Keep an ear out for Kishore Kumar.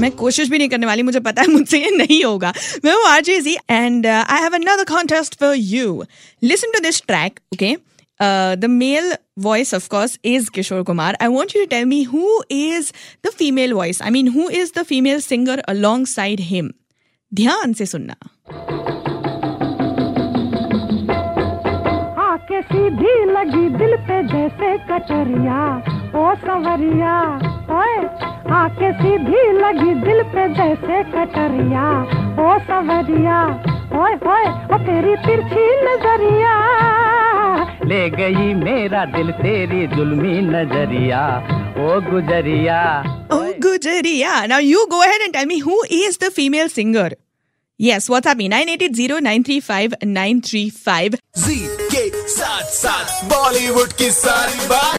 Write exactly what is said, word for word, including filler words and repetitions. मैं कोशिश भी नहीं करने वाली, मुझे पता है मुझसे ये नहीं होगा। मैं हूँ RJ G and I have another contest for you. Listen to this track, okay? The male voice, of course, is Kishore Kumar. I want you to tell me who is the female voice. I mean, who is the female singer alongside him? ध्यान से सुनना। आके सीधी लगी दिल पे जैसे कचरिया, ओ सवरिया, ओए। आके सीधी लगी दिल पे जैसे कचरिया, ओ सवरिया, ओए ओए। ओ तेरी तिरछी नजरिया ले गई मेरा दिल तेरी जुल्मी नजरिया, ओ गुजरिया, ओ गुजरिया। Now you go ahead and tell me who is the female singer. Yes, WhatsApp me nine eight eight zero nine three five nine three five. जी के साथ साथ बॉलीवुड की सारी बात।